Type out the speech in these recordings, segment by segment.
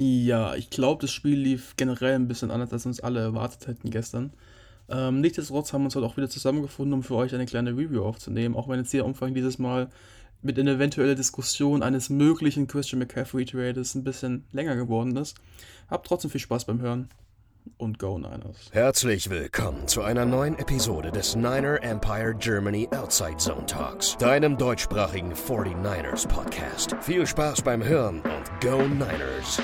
Ja, ich glaube, das Spiel lief generell ein bisschen anders, als uns alle erwartet hätten gestern. Nichtsdestotrotz haben wir uns heute auch wieder zusammengefunden, um für euch eine kleine Review aufzunehmen, auch wenn jetzt der Umfang dieses Mal mit einer eventuellen Diskussion eines möglichen Christian McCaffrey-Trades ein bisschen länger geworden ist. Habt trotzdem viel Spaß beim Hören und Go Niners! Herzlich willkommen zu einer neuen Episode des Niner Empire Germany Outside Zone Talks, deinem deutschsprachigen 49ers Podcast. Viel Spaß beim Hören und Go Niners!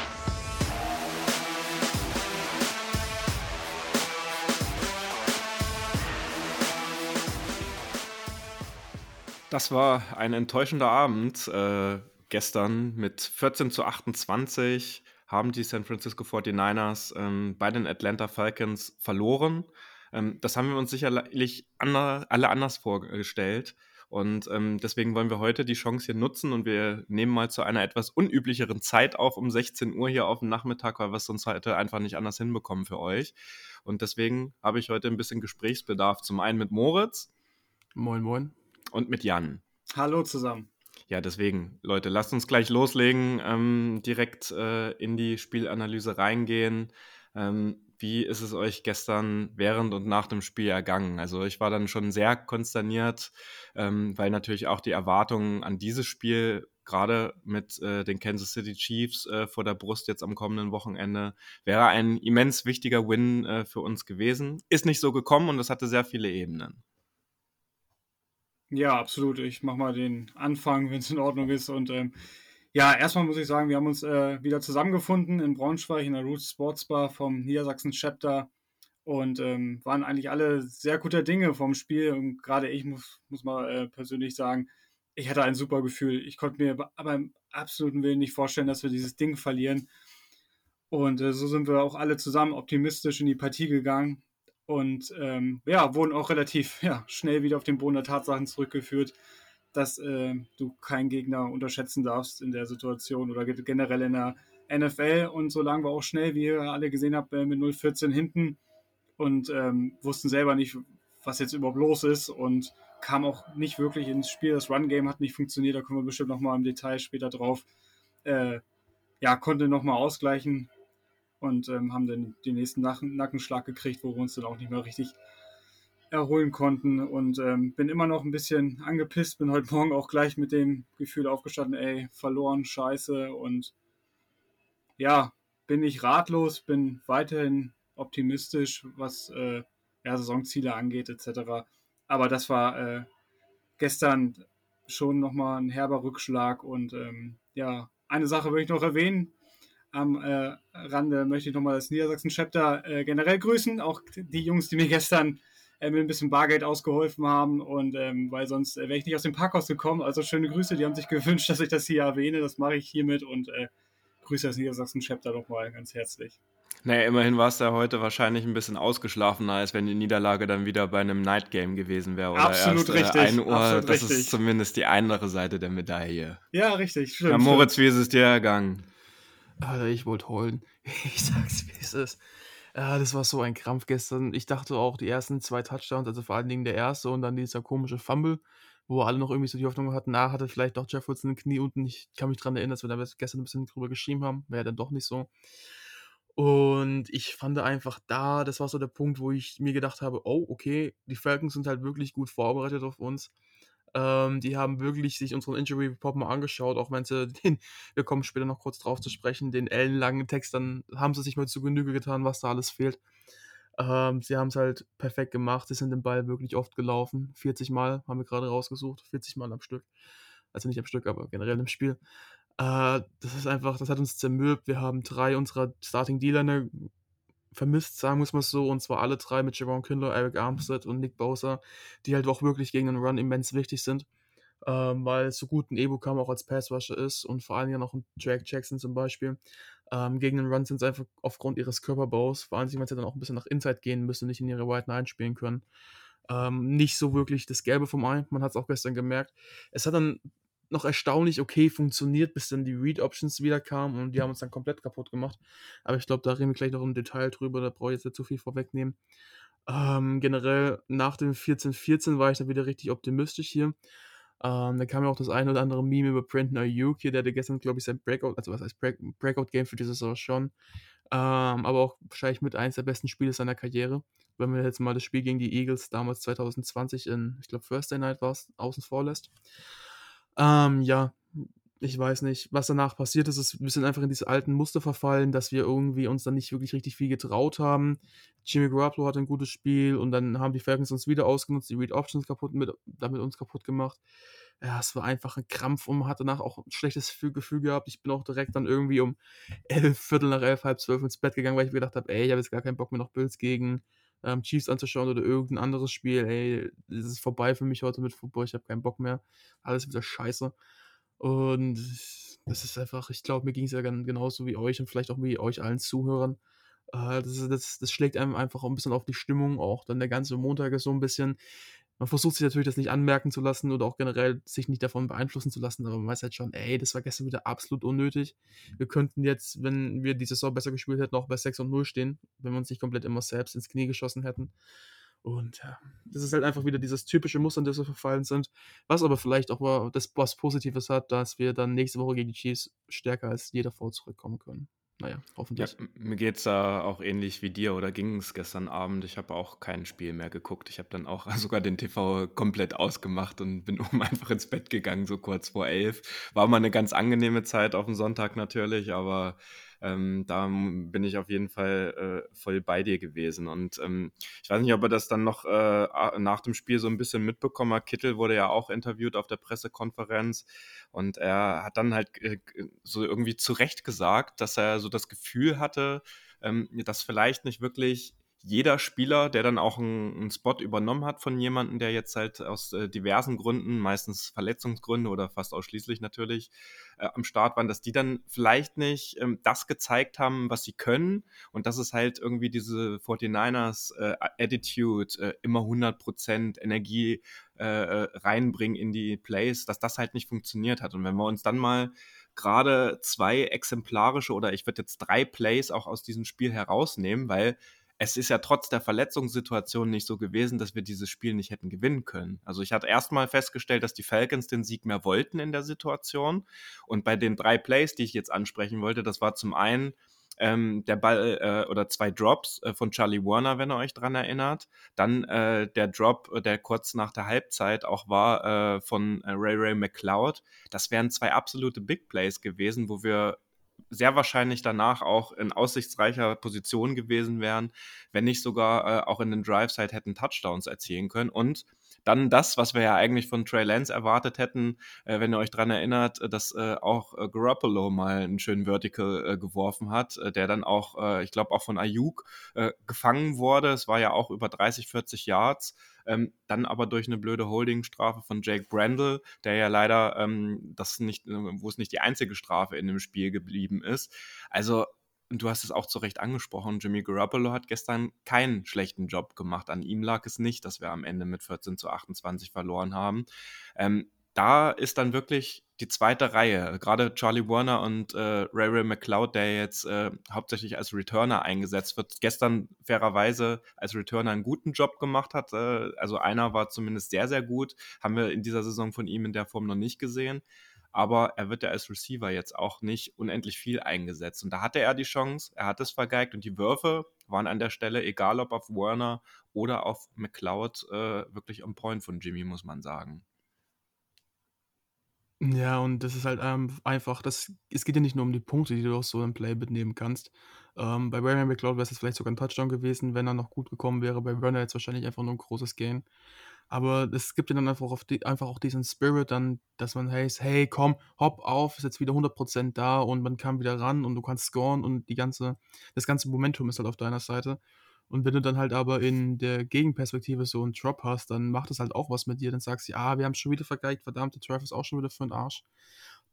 Das war ein enttäuschender Abend gestern. Mit 14-28 haben die San Francisco 49ers bei den Atlanta Falcons verloren. Das haben wir uns sicherlich alle anders vorgestellt. Und deswegen wollen wir heute die Chance hier nutzen und wir nehmen mal zu einer etwas unüblicheren Zeit auf, um 16 Uhr hier auf dem Nachmittag, weil wir es sonst heute einfach nicht anders hinbekommen für euch. Und deswegen habe ich heute ein bisschen Gesprächsbedarf. Zum einen mit Moritz. Moin, moin. Und mit Jan. Hallo zusammen. Ja, deswegen, Leute, lasst uns gleich loslegen, direkt in die Spielanalyse reingehen. Wie ist es euch gestern während und nach dem Spiel ergangen? Also ich war dann schon sehr konsterniert, weil natürlich auch die Erwartungen an dieses Spiel, gerade mit den Kansas City Chiefs vor der Brust jetzt am kommenden Wochenende, wäre ein immens wichtiger Win für uns gewesen. Ist nicht so gekommen und das hatte sehr viele Ebenen. Ja, absolut. Ich mache mal den Anfang, wenn es in Ordnung ist. Und erstmal muss ich sagen, wir haben uns wieder zusammengefunden in Braunschweig, in der Roots Sports Bar vom Niedersachsen Chapter und waren eigentlich alle sehr guter Dinge vom Spiel. Und gerade ich muss mal persönlich sagen, ich hatte ein super Gefühl. Ich konnte mir beim absoluten Willen nicht vorstellen, dass wir dieses Ding verlieren. Und so sind wir auch alle zusammen optimistisch in die Partie gegangen. Und wurden auch relativ schnell wieder auf den Boden der Tatsachen zurückgeführt, dass du keinen Gegner unterschätzen darfst in der Situation oder generell in der NFL. Und so lagen wir auch schnell, wie ihr alle gesehen habt, mit 0-14 hinten und wussten selber nicht, was jetzt überhaupt los ist und kamen auch nicht wirklich ins Spiel. Das Run-Game hat nicht funktioniert, da kommen wir bestimmt nochmal im Detail später drauf. Konnte nochmal ausgleichen. Und haben dann den nächsten Nackenschlag gekriegt, wo wir uns dann auch nicht mehr richtig erholen konnten. Und bin immer noch ein bisschen angepisst, bin heute Morgen auch gleich mit dem Gefühl aufgestanden, verloren, scheiße. Und bin nicht ratlos, bin weiterhin optimistisch, was Saisonziele angeht etc. Aber das war gestern schon nochmal ein herber Rückschlag. Und eine Sache will ich noch erwähnen. Am Rande möchte ich nochmal das Niedersachsen-Chapter generell grüßen, auch die Jungs, die mir gestern mit ein bisschen Bargeld ausgeholfen haben und weil sonst wäre ich nicht aus dem Parkhaus gekommen, also schöne Grüße, die haben sich gewünscht, dass ich das hier erwähne, das mache ich hiermit und grüße das Niedersachsen-Chapter nochmal ganz herzlich. Naja, immerhin warst du ja heute wahrscheinlich ein bisschen ausgeschlafener, als wenn die Niederlage dann wieder bei einem Night Game gewesen wäre. Oder absolut erst, richtig. 1 Uhr, absolut das richtig. Ist zumindest die andere Seite der Medaille. Ja, richtig. Stimmt, Moritz, wie ist es dir ergangen? Alter, ich wollte heulen. Ich sag's, wie es ist. Das war so ein Krampf gestern. Ich dachte auch, die ersten 2 Touchdowns, also vor allen Dingen der erste und dann dieser komische Fumble, wo alle noch irgendwie so die Hoffnung hatten, hatte vielleicht doch Jeff Wilson ein Knie unten. Ich kann mich dran erinnern, dass wir da gestern ein bisschen drüber geschrieben haben. Wäre dann doch nicht so. Und ich fand einfach das war so der Punkt, wo ich mir gedacht habe, oh, okay, die Falcons sind halt wirklich gut vorbereitet auf uns. Die haben wirklich sich unseren Injury Report mal angeschaut, auch wenn sie wir kommen später noch kurz drauf zu sprechen, den ellenlangen Text, dann haben sie sich mal zu Genüge getan, was da alles fehlt. Sie haben es halt perfekt gemacht, sie sind den Ball wirklich oft gelaufen, 40 Mal haben wir gerade rausgesucht, 40 Mal am Stück, also nicht am Stück, aber generell im Spiel. Das ist einfach, das hat uns zermürbt, wir haben 3 unserer Starting-D-Liner vermisst, sagen muss man es so, und zwar alle 3 mit Jerome Kindler, Arik Armstead und Nick Bowser, die halt auch wirklich gegen den Run immens wichtig sind, weil so gut ein Ebukam auch als Pass-Rusher ist und vor allen Dingen auch ein Jack Jackson zum Beispiel. Gegen den Run sind es einfach aufgrund ihres Körperbaus, vor allem, wenn sie dann auch ein bisschen nach Inside gehen müssen und nicht in ihre Wide Nine spielen können. Nicht so wirklich das Gelbe vom Ei, man hat es auch gestern gemerkt. Es hat dann noch erstaunlich okay funktioniert, bis dann die Read-Options wieder kamen und die haben uns dann komplett kaputt gemacht. Aber ich glaube, da reden wir gleich noch im Detail drüber, da brauche ich jetzt nicht zu viel vorwegnehmen. Generell nach dem 14-14 war ich dann wieder richtig optimistisch hier. Da kam ja auch das ein oder andere Meme über Brandon Ayuk hier, der hatte gestern, glaube ich, sein Breakout, also was heißt Breakout-Game für diese Saison schon, aber auch wahrscheinlich mit eins der besten Spiele seiner Karriere. Wenn man jetzt mal das Spiel gegen die Eagles damals 2020 in, ich glaube, Thursday Night war es, außen vor lässt. Ja, ich weiß nicht, was danach passiert ist, wir sind einfach in diese alten Muster verfallen, dass wir irgendwie uns dann nicht wirklich richtig viel getraut haben. Jimmy Garoppolo hatte ein gutes Spiel und dann haben die Falcons uns wieder ausgenutzt, die Read Options damit uns kaputt gemacht. Ja, es war einfach ein Krampf und man hat danach auch ein schlechtes Gefühl gehabt. Ich bin auch direkt dann irgendwie um 11, Viertel nach 11, halb 12 ins Bett gegangen, weil ich mir gedacht habe, ey, ich habe jetzt gar keinen Bock mehr noch Bills gegen Chiefs anzuschauen oder irgendein anderes Spiel. Ey, es ist vorbei für mich heute mit Football, ich habe keinen Bock mehr. Alles wieder scheiße. Und das ist einfach, ich glaube, mir ging es ja genauso wie euch und vielleicht auch wie euch allen Zuhörern. Das schlägt einem einfach auch ein bisschen auf die Stimmung auch. Dann der ganze Montag ist so ein bisschen, man versucht sich natürlich das nicht anmerken zu lassen oder auch generell sich nicht davon beeinflussen zu lassen, aber man weiß halt schon, ey, das war gestern wieder absolut unnötig. Wir könnten jetzt, wenn wir die Saison besser gespielt hätten, auch bei 6-0 stehen, wenn wir uns nicht komplett immer selbst ins Knie geschossen hätten. Und ja, das ist halt einfach wieder dieses typische Muster, in das wir verfallen sind, was aber vielleicht auch mal was Positives hat, dass wir dann nächste Woche gegen die Chiefs stärker als je davor zurückkommen können. Naja, hoffentlich. Ja, mir geht es da auch ähnlich wie dir oder ging es gestern Abend. Ich habe auch kein Spiel mehr geguckt. Ich habe dann auch sogar den TV komplett ausgemacht und bin einfach ins Bett gegangen, so kurz vor 11. War mal eine ganz angenehme Zeit auf dem Sonntag natürlich, aber da bin ich auf jeden Fall voll bei dir gewesen. Und ich weiß nicht, ob er das dann noch nach dem Spiel so ein bisschen mitbekommen hat. Kittel wurde ja auch interviewt auf der Pressekonferenz und er hat dann halt so irgendwie zu Recht gesagt, dass er so das Gefühl hatte, dass vielleicht nicht wirklich jeder Spieler, der dann auch einen Spot übernommen hat von jemandem, der jetzt halt aus diversen Gründen, meistens Verletzungsgründe oder fast ausschließlich natürlich, am Start waren, dass die dann vielleicht nicht das gezeigt haben, was sie können und dass es halt irgendwie diese 49ers Attitude, immer 100% Energie reinbringen in die Plays, dass das halt nicht funktioniert hat. Und wenn wir uns dann mal gerade zwei exemplarische oder ich würde jetzt drei Plays auch aus diesem Spiel herausnehmen, weil es ist ja trotz der Verletzungssituation nicht so gewesen, dass wir dieses Spiel nicht hätten gewinnen können. Also ich hatte erstmal festgestellt, dass die Falcons den Sieg mehr wollten in der Situation. Und bei den drei Plays, die ich jetzt ansprechen wollte, das war zum einen der Ball oder zwei Drops von Charlie Warner, wenn ihr euch dran erinnert. Dann der Drop, der kurz nach der Halbzeit auch war, von Ray-Ray McCloud. Das wären zwei absolute Big Plays gewesen, wo wir sehr wahrscheinlich danach auch in aussichtsreicher Position gewesen wären, wenn nicht sogar auch in den Drives halt hätten Touchdowns erzielen können. Und dann das, was wir ja eigentlich von Trey Lance erwartet hätten, wenn ihr euch dran erinnert, dass auch Garoppolo mal einen schönen Vertical geworfen hat, der dann auch, ich glaube auch von Ayuk gefangen wurde. Es war ja auch über 30, 40 Yards. Dann aber durch eine blöde Holding-Strafe von Jake Brendel, der ja leider wo es nicht die einzige Strafe in dem Spiel geblieben ist. Also du hast es auch zu Recht angesprochen, Jimmy Garoppolo hat gestern keinen schlechten Job gemacht. An ihm lag es nicht, dass wir am Ende mit 14-28 verloren haben. Da ist dann wirklich die zweite Reihe, gerade Charlie Warner und Ray-Ray McCloud, der jetzt hauptsächlich als Returner eingesetzt wird, gestern fairerweise als Returner einen guten Job gemacht hat, also einer war zumindest sehr, sehr gut, haben wir in dieser Saison von ihm in der Form noch nicht gesehen, aber er wird ja als Receiver jetzt auch nicht unendlich viel eingesetzt und da hatte er die Chance, er hat es vergeigt und die Würfe waren an der Stelle, egal ob auf Warner oder auf McCloud, wirklich on point von Jimmy, muss man sagen. Ja, und das ist halt einfach, es geht ja nicht nur um die Punkte, die du aus so einem Play mitnehmen kannst. Bei Ray-Ray McCloud wäre es jetzt vielleicht sogar ein Touchdown gewesen, wenn er noch gut gekommen wäre. Bei Werner jetzt wahrscheinlich einfach nur ein großes Gain. Aber es gibt ja dann einfach auch diesen Spirit dann, dass man heißt, hey, komm, hopp auf, ist jetzt wieder 100% da und man kann wieder ran und du kannst scoren und das ganze Momentum ist halt auf deiner Seite. Und wenn du dann halt aber in der Gegenperspektive so einen Drop hast, dann macht das halt auch was mit dir. Dann sagst du, wir haben es schon wieder vergeigt, verdammt, der Drive ist auch schon wieder für den Arsch.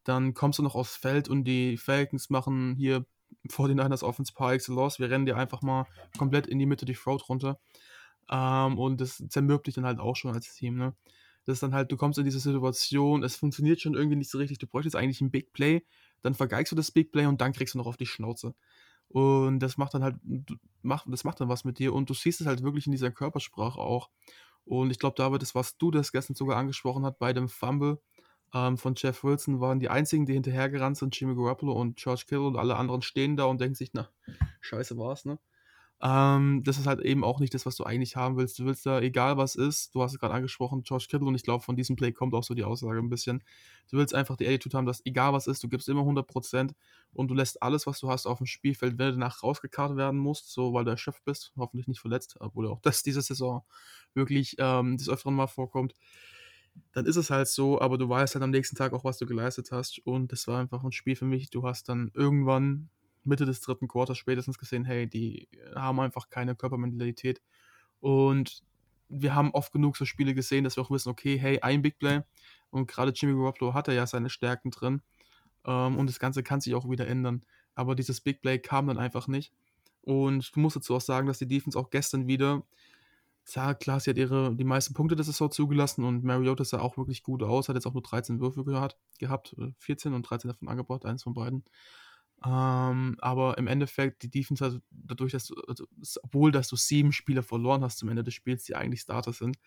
Dann kommst du noch aufs Feld und die Falcons machen hier vor den Niners Offense par excellence. Wir rennen dir einfach mal komplett in die Mitte die Throat runter. Und das zermürbt dich dann halt auch schon als Team, ne? Das ist dann halt, du kommst in diese Situation, es funktioniert schon irgendwie nicht so richtig, du bräuchtest eigentlich ein Big Play, dann vergeigst du das Big Play und dann kriegst du noch auf die Schnauze. Und das macht dann was mit dir und du siehst es halt wirklich in dieser Körpersprache auch. Und ich glaube, David, das warst du, das gestern sogar angesprochen hat, bei dem Fumble von Jeff Wilson waren die einzigen, die hinterhergerannt sind, Jimmy Garoppolo und George Kittle, und alle anderen stehen da und denken sich, na, scheiße war's, ne? Das ist halt eben auch nicht das, was du eigentlich haben willst. Du willst da, egal was ist, du hast es gerade angesprochen, George Kittle, und ich glaube, von diesem Play kommt auch so die Aussage ein bisschen. Du willst einfach die Attitude haben, dass egal was ist, du gibst immer 100% und du lässt alles, was du hast, auf dem Spielfeld, wenn du danach rausgekarrt werden musst, so, weil du erschöpft bist, hoffentlich nicht verletzt, obwohl auch das diese Saison wirklich des Öfteren mal vorkommt, dann ist es halt so, aber du weißt halt am nächsten Tag auch, was du geleistet hast, und das war einfach ein Spiel für mich. Du hast dann irgendwann Mitte des dritten Quarters spätestens gesehen, hey, die haben einfach keine Körpermentalität, und wir haben oft genug so Spiele gesehen, dass wir auch wissen, okay, hey, ein Big Play, und gerade Jimmy Garoppolo hatte ja seine Stärken drin, und das Ganze kann sich auch wieder ändern, aber dieses Big Play kam dann einfach nicht. Und du musst dazu auch sagen, dass die Defense auch gestern wieder, klar, sie hat die meisten Punkte der Saison zugelassen, und Mariota sah auch wirklich gut aus, hat jetzt auch nur 13 Würfe gehabt, 14 und 13 davon angebracht, eins von beiden. Aber im Endeffekt, die Defense, also dadurch, dass du 7 Spieler verloren hast zum Ende des Spiels, die eigentlich Starter sind,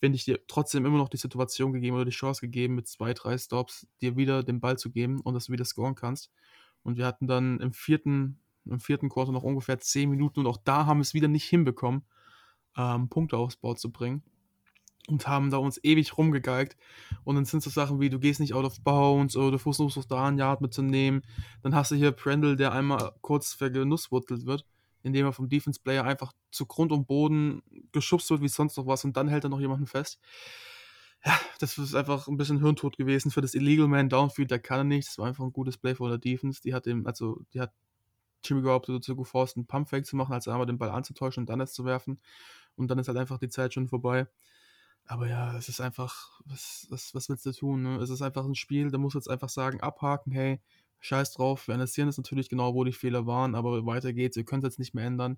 finde ich, dir trotzdem immer noch die Situation gegeben oder die Chance gegeben, mit 2-3 Stops dir wieder den Ball zu geben und dass du wieder scoren kannst. Und wir hatten dann im vierten Quarter noch ungefähr 10 Minuten, und auch da haben wir es wieder nicht hinbekommen, Punkte aufs Board zu bringen. Und haben da uns ewig rumgegeigt. Und dann sind so Sachen wie, du gehst nicht out of bounds, oder du versuchst da ein Yard mitzunehmen. Dann hast du hier Brendel, der einmal kurz vergenusswurzelt wird, indem er vom Defense-Player einfach zu Grund und Boden geschubst wird wie sonst noch was, und dann hält er noch jemanden fest. Ja, das ist einfach ein bisschen hirntot gewesen für das Illegal Man Downfield, der kann er nicht. Das war einfach ein gutes Play von der Defense. Die hat Jimmy Garoppolo dazu geforst, einen Pumpfake zu machen, als einmal den Ball anzutäuschen und dann es zu werfen. Und dann ist halt einfach die Zeit schon vorbei. Aber ja, es ist einfach, was willst du tun, ne? Es ist einfach ein Spiel, da musst du jetzt einfach sagen, abhaken, hey, scheiß drauf, wir analysieren jetzt natürlich genau, wo die Fehler waren, aber weiter geht's, ihr könnt es jetzt nicht mehr ändern,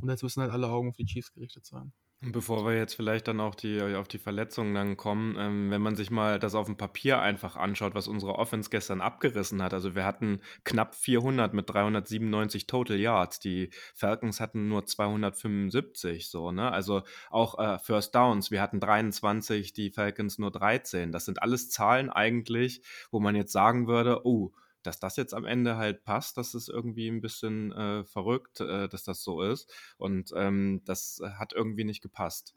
und jetzt müssen halt alle Augen auf die Chiefs gerichtet sein. Und bevor wir jetzt vielleicht dann auch auf die Verletzungen dann kommen, wenn man sich mal das auf dem Papier einfach anschaut, was unsere Offense gestern abgerissen hat. Also wir hatten knapp 400 mit 397 Total Yards. Die Falcons hatten nur 275, so, ne? Also auch First Downs. Wir hatten 23, die Falcons nur 13. Das sind alles Zahlen eigentlich, wo man jetzt sagen würde, oh, dass das jetzt am Ende halt passt, das ist irgendwie ein bisschen verrückt, dass das so ist, und das hat irgendwie nicht gepasst.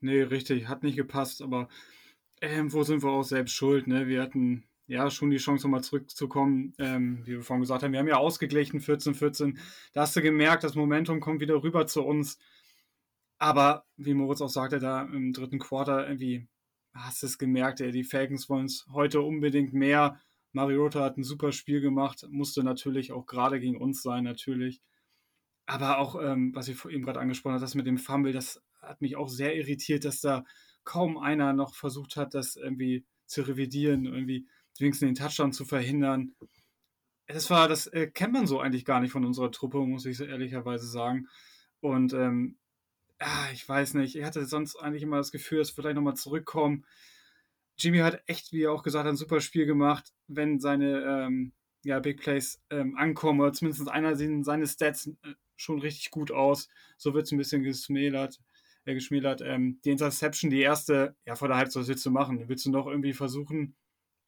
Nee, richtig, hat nicht gepasst, aber wo sind wir auch selbst schuld, ne? Wir hatten ja schon die Chance, nochmal zurückzukommen, wie wir vorhin gesagt haben, wir haben ja ausgeglichen, 14-14, da hast du gemerkt, das Momentum kommt wieder rüber zu uns, aber wie Moritz auch sagte, da im dritten Quarter irgendwie, hast du es gemerkt, die Falcons wollen es heute unbedingt mehr. Mariota hat ein super Spiel gemacht, musste natürlich auch gerade gegen uns sein, natürlich. Aber auch, was ich eben gerade angesprochen habe, das mit dem Fumble, das hat mich auch sehr irritiert, dass da kaum einer noch versucht hat, das irgendwie zu revidieren, irgendwie wenigstens den Touchdown zu verhindern. Das kennt man so eigentlich gar nicht von unserer Truppe, muss ich so ehrlicherweise sagen. Und ich weiß nicht, ich hatte sonst eigentlich immer das Gefühl, dass wir vielleicht nochmal zurückkommen. Jimmy hat echt, wie er auch gesagt hat, ein super Spiel gemacht, wenn seine Big Plays ankommen, oder zumindest einer sieht seine Stats schon richtig gut aus. So wird es ein bisschen geschmälert. Die Interception, die erste, ja, vor der Halbzeit, was willst du machen? Willst du noch irgendwie versuchen,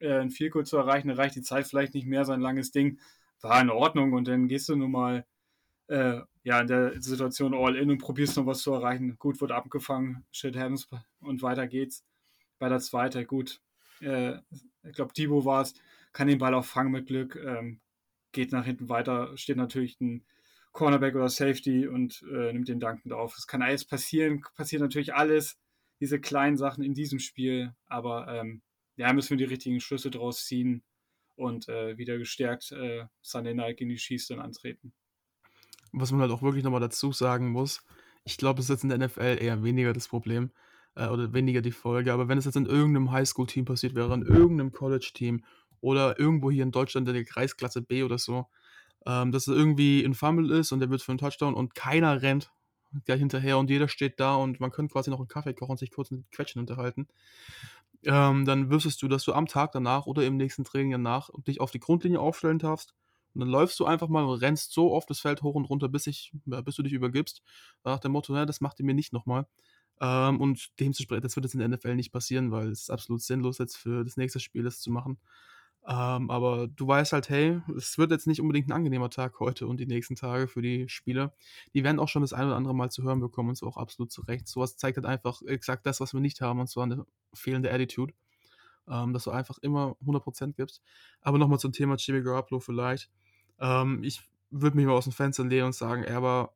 ein Field Goal zu erreichen? Dann reicht die Zeit vielleicht nicht mehr, sein langes Ding. War in Ordnung, und dann gehst du nun mal in der Situation all in und probierst noch was zu erreichen. Gut, wird abgefangen, shit happens, und weiter geht's. Bei der zweiten, gut, ich glaube, Deebo war es, kann den Ball auch fangen mit Glück, geht nach hinten weiter, steht natürlich ein Cornerback oder Safety und nimmt den dankend auf. Es kann alles passieren, passiert natürlich alles, diese kleinen Sachen in diesem Spiel, aber müssen wir die richtigen Schlüsse draus ziehen und wieder gestärkt Sunday Night gegen die Chiefs dann antreten. Was man halt auch wirklich nochmal dazu sagen muss, ich glaube, das ist jetzt in der NFL eher weniger das Problem, oder weniger die Folge, aber wenn es jetzt in irgendeinem Highschool-Team passiert wäre, in irgendeinem College-Team oder irgendwo hier in Deutschland in der Kreisklasse B oder so, dass es irgendwie ein Fumble ist und der wird für einen Touchdown und keiner rennt gleich hinterher und jeder steht da und man könnte quasi noch einen Kaffee kochen und sich kurz mit Quetschen unterhalten, dann wüsstest du, dass du am Tag danach oder im nächsten Training danach dich auf die Grundlinie aufstellen darfst. Und dann läufst du einfach mal und rennst so oft das Feld hoch und runter, bis du dich übergibst. Nach dem Motto, das macht ihr mir nicht nochmal. Und dementsprechend, das wird jetzt in der NFL nicht passieren, weil es ist absolut sinnlos, jetzt für das nächste Spiel das zu machen. Aber du weißt halt, hey, es wird jetzt nicht unbedingt ein angenehmer Tag heute und die nächsten Tage für die Spieler. Die werden auch schon das ein oder andere Mal zu hören bekommen, und so auch absolut zu Recht. Sowas zeigt halt einfach exakt das, was wir nicht haben, und zwar eine fehlende Attitude, dass du einfach immer 100% gibst. Aber nochmal zum Thema Jimmy Garoppolo vielleicht. Ich würde mich mal aus dem Fenster lehnen und sagen, er war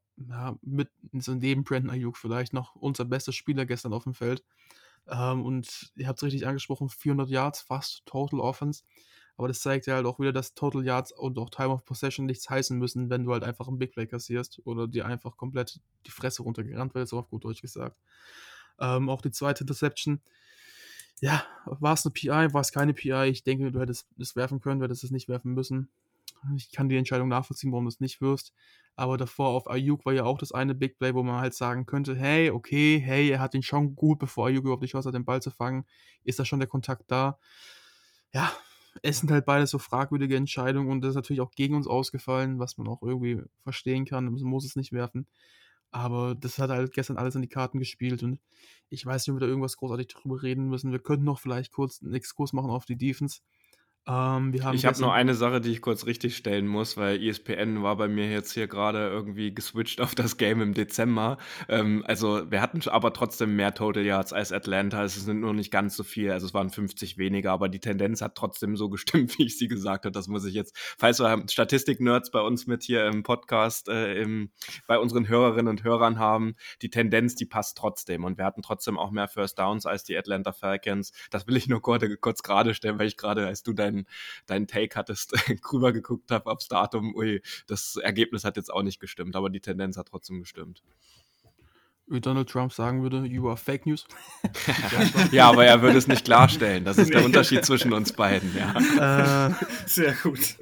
mit so neben Brandon Ayuk vielleicht noch unser bester Spieler gestern auf dem Feld. Und ihr habt es richtig angesprochen, 400 Yards fast Total Offense. Aber das zeigt ja halt auch wieder, dass Total Yards und auch Time of Possession nichts heißen müssen, wenn du halt einfach einen Big Play kassierst oder dir einfach komplett die Fresse runtergerannt wird, ist auch auf gut Deutsch gesagt. Auch die zweite Interception, ja, war es eine PI, war es keine PI? Ich denke, du hättest es werfen können, du hättest es nicht werfen müssen. Ich kann die Entscheidung nachvollziehen, warum du es nicht wirst. Aber davor auf Ayuk war ja auch das eine Big Play, wo man halt sagen könnte, hey, er hat ihn schon gut, bevor Ayuk überhaupt die Chance hat, den Ball zu fangen, ist da schon der Kontakt da. Ja, es sind halt beide so fragwürdige Entscheidungen und das ist natürlich auch gegen uns ausgefallen, was man auch irgendwie verstehen kann, man muss es nicht werfen. Aber das hat halt gestern alles an die Karten gespielt und ich weiß nicht, ob wir da irgendwas großartig drüber reden müssen. Wir könnten noch vielleicht kurz einen Exkurs machen auf die Defense. Ich habe nur eine Sache, die ich kurz richtig stellen muss, weil ESPN war bei mir jetzt hier gerade irgendwie geswitcht auf das Game im Dezember. Also wir hatten aber trotzdem mehr Total Yards als Atlanta. Es sind nur nicht ganz so viel, also es waren 50 weniger, aber die Tendenz hat trotzdem so gestimmt, wie ich sie gesagt habe. Das muss ich jetzt, falls wir Statistik-Nerds bei uns mit hier im Podcast bei unseren Hörerinnen und Hörern haben, die Tendenz, die passt trotzdem. Und wir hatten trotzdem auch mehr First Downs als die Atlanta Falcons. Das will ich nur kurz gerade stellen, weil ich gerade, als du deinen Take hattest, rüber geguckt habe aufs Datum, ui, das Ergebnis hat jetzt auch nicht gestimmt, aber die Tendenz hat trotzdem gestimmt. Wie Donald Trump sagen würde, you are fake news. Ja, aber er würde es nicht klarstellen. Das ist der Unterschied zwischen uns beiden, ja. Sehr gut.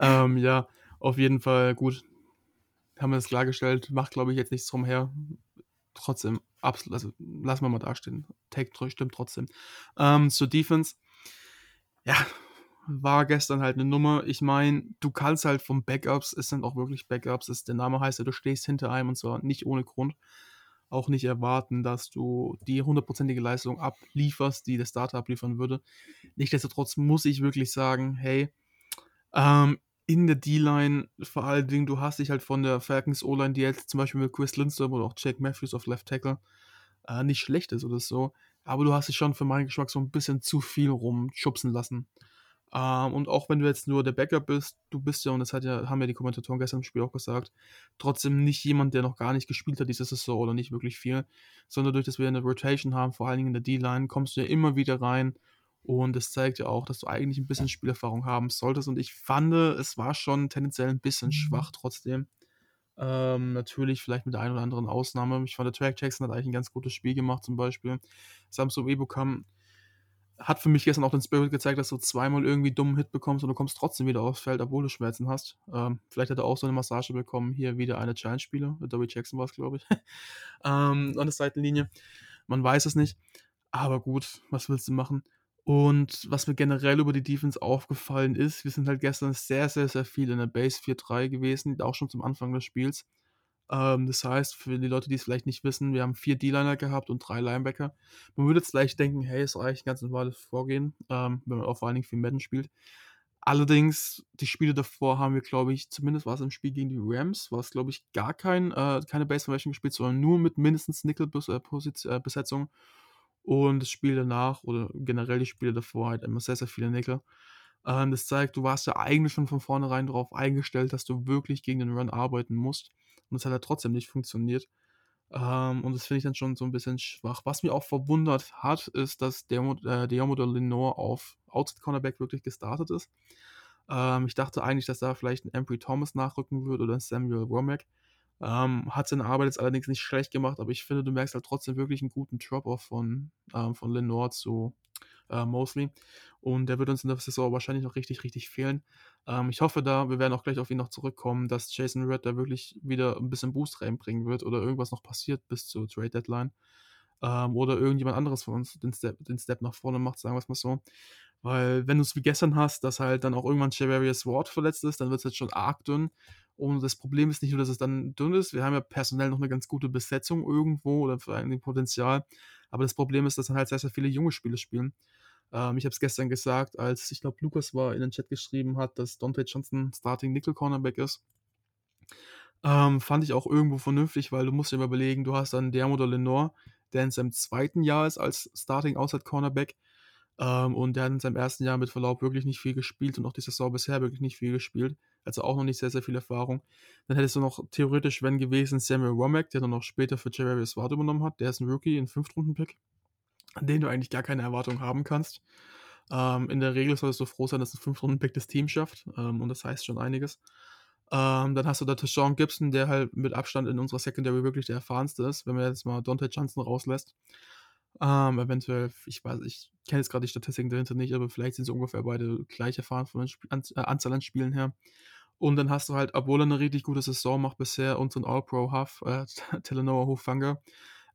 Ja, auf jeden Fall gut. Haben wir das klargestellt. Macht, glaube ich, jetzt nichts drum her. Trotzdem, absolut, also lassen wir mal dastehen. Take stimmt trotzdem. Zur Defense. Ja, war gestern halt eine Nummer. Ich meine, du kannst halt von Backups, es sind auch wirklich Backups, der Name heißt ja, du stehst hinter einem und zwar nicht ohne Grund, auch nicht erwarten, dass du die 100%ige Leistung ablieferst, die der Starter abliefern würde. Nichtsdestotrotz muss ich wirklich sagen, hey, in der D-Line, vor allen Dingen, du hast dich halt von der Falcons O-Line, die jetzt zum Beispiel mit Chris Lindstrom oder auch Jake Matthews auf Left Tackle nicht schlecht ist oder so, aber du hast dich schon für meinen Geschmack so ein bisschen zu viel rumschubsen lassen. Und auch wenn du jetzt nur der Backup bist, du bist ja, und das haben ja die Kommentatoren gestern im Spiel auch gesagt, trotzdem nicht jemand, der noch gar nicht gespielt hat diese Saison oder nicht wirklich viel, sondern durch das wir eine Rotation haben, vor allen Dingen in der D-Line, kommst du ja immer wieder rein und das zeigt ja auch, dass du eigentlich ein bisschen Spielerfahrung haben solltest und ich fand, es war schon tendenziell ein bisschen schwach trotzdem. Natürlich vielleicht mit der einen oder anderen Ausnahme. Ich fand, der Trey Jackson hat eigentlich ein ganz gutes Spiel gemacht, zum Beispiel. Samson Ebukam hat für mich gestern auch den Spirit gezeigt, dass du zweimal irgendwie einen dummen Hit bekommst und du kommst trotzdem wieder aufs Feld, obwohl du Schmerzen hast. Vielleicht hat er auch so eine Massage bekommen. Hier wieder eine Giant-Spieler. Dobby Jackson war es, glaube ich. An der Seitenlinie. Man weiß es nicht. Aber gut, was willst du machen? Und was mir generell über die Defense aufgefallen ist, wir sind halt gestern sehr, sehr, sehr viel in der Base 4-3 gewesen, auch schon zum Anfang des Spiels. Das heißt, für die Leute, die es vielleicht nicht wissen, wir haben 4 D-Liner gehabt und 3 Linebacker. Man würde jetzt gleich denken, hey, ist eigentlich ein ganz normales Vorgehen, wenn man auch vor allen Dingen viel Madden spielt. Allerdings, die Spiele davor haben wir, glaube ich, zumindest war es im Spiel gegen die Rams, war es, glaube ich, gar keine Base-Formation gespielt, sondern nur mit mindestens Nickel-Besetzung. Und das Spiel danach oder generell die Spiele davor halt immer sehr, sehr viele Nickel. Das zeigt, du warst ja eigentlich schon von vornherein darauf eingestellt, dass du wirklich gegen den Run arbeiten musst. Und das hat ja trotzdem nicht funktioniert. Und das finde ich dann schon so ein bisschen schwach. Was mich auch verwundert hat, ist, dass Deommodore Lenoir auf Outside Cornerback wirklich gestartet ist. Ich dachte eigentlich, dass da vielleicht ein Ambry Thomas nachrücken wird oder ein Samuel Womack. Hat seine Arbeit jetzt allerdings nicht schlecht gemacht, aber ich finde, du merkst halt trotzdem wirklich einen guten Drop-Off von Lenoir zu Mosley und der wird uns in der Saison wahrscheinlich noch richtig, richtig fehlen. Ich hoffe da, wir werden auch gleich auf ihn noch zurückkommen, dass Jason Verrett da wirklich wieder ein bisschen Boost reinbringen wird oder irgendwas noch passiert bis zur Trade-Deadline oder irgendjemand anderes von uns den Step nach vorne macht, sagen wir es mal so. Weil wenn du es wie gestern hast, dass halt dann auch irgendwann Javarius Ward verletzt ist, dann wird es jetzt schon arg dünn. Und das Problem ist nicht nur, dass es dann dünn ist, wir haben ja personell noch eine ganz gute Besetzung irgendwo oder vor allem Potenzial, aber das Problem ist, dass dann halt sehr, sehr viele junge Spieler spielen. Ich habe es gestern gesagt, als ich glaube Lukas war in den Chat geschrieben hat, dass Dontae Johnson Starting Nickel Cornerback ist. Fand ich auch irgendwo vernünftig, weil du musst dir mal überlegen, du hast dann Deommodore Lenoir, der in seinem zweiten Jahr ist als Starting Outside Cornerback, und der hat in seinem ersten Jahr mit Verlaub wirklich nicht viel gespielt und auch die Saison bisher wirklich nicht viel gespielt. Also auch noch nicht sehr, sehr viel Erfahrung. Dann hättest du noch theoretisch, wenn gewesen, Samuel Womack, der dann noch später für Jarius Ward übernommen hat. Der ist ein Rookie, ein 5-Runden-Pick, an den du eigentlich gar keine Erwartung haben kannst. In der Regel solltest du froh sein, dass ein 5-Runden-Pick das Team schafft. Und das heißt schon einiges. Dann hast du da Tashawn Gibson, der halt mit Abstand in unserer Secondary wirklich der erfahrenste ist, wenn man jetzt mal Dontae Johnson rauslässt. Eventuell, ich kenne jetzt gerade die Statistiken dahinter nicht, aber vielleicht sind sie ungefähr beide gleich erfahren von der Anzahl an Spielen her. Und dann hast du halt, obwohl er eine richtig gute Saison macht bisher, unseren All-Pro-Huff, Talanoa Hufanga,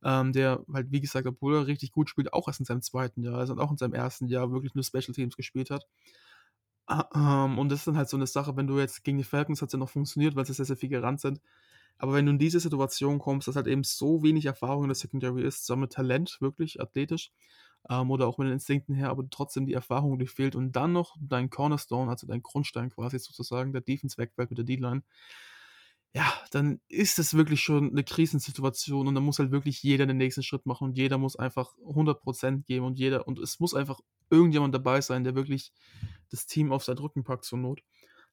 der halt, wie gesagt, obwohl er richtig gut spielt, auch erst in seinem zweiten Jahr, also auch in seinem ersten Jahr wirklich nur Special Teams gespielt hat. Und das ist dann halt so eine Sache, wenn du jetzt gegen die Falcons, hat es ja noch funktioniert, weil sie sehr, sehr viel gerannt sind. Aber wenn du in diese Situation kommst, dass halt eben so wenig Erfahrung in der Secondary ist, zusammen mit Talent, wirklich athletisch, oder auch mit den Instinkten her, aber trotzdem die Erfahrung, die fehlt und dann noch dein Cornerstone, also dein Grundstein quasi sozusagen, der Defense wegfällt mit der D-Line, ja, dann ist es wirklich schon eine Krisensituation und dann muss halt wirklich jeder den nächsten Schritt machen und jeder muss einfach 100% geben und jeder, und es muss einfach irgendjemand dabei sein, der wirklich das Team auf seinen Rücken packt zur Not.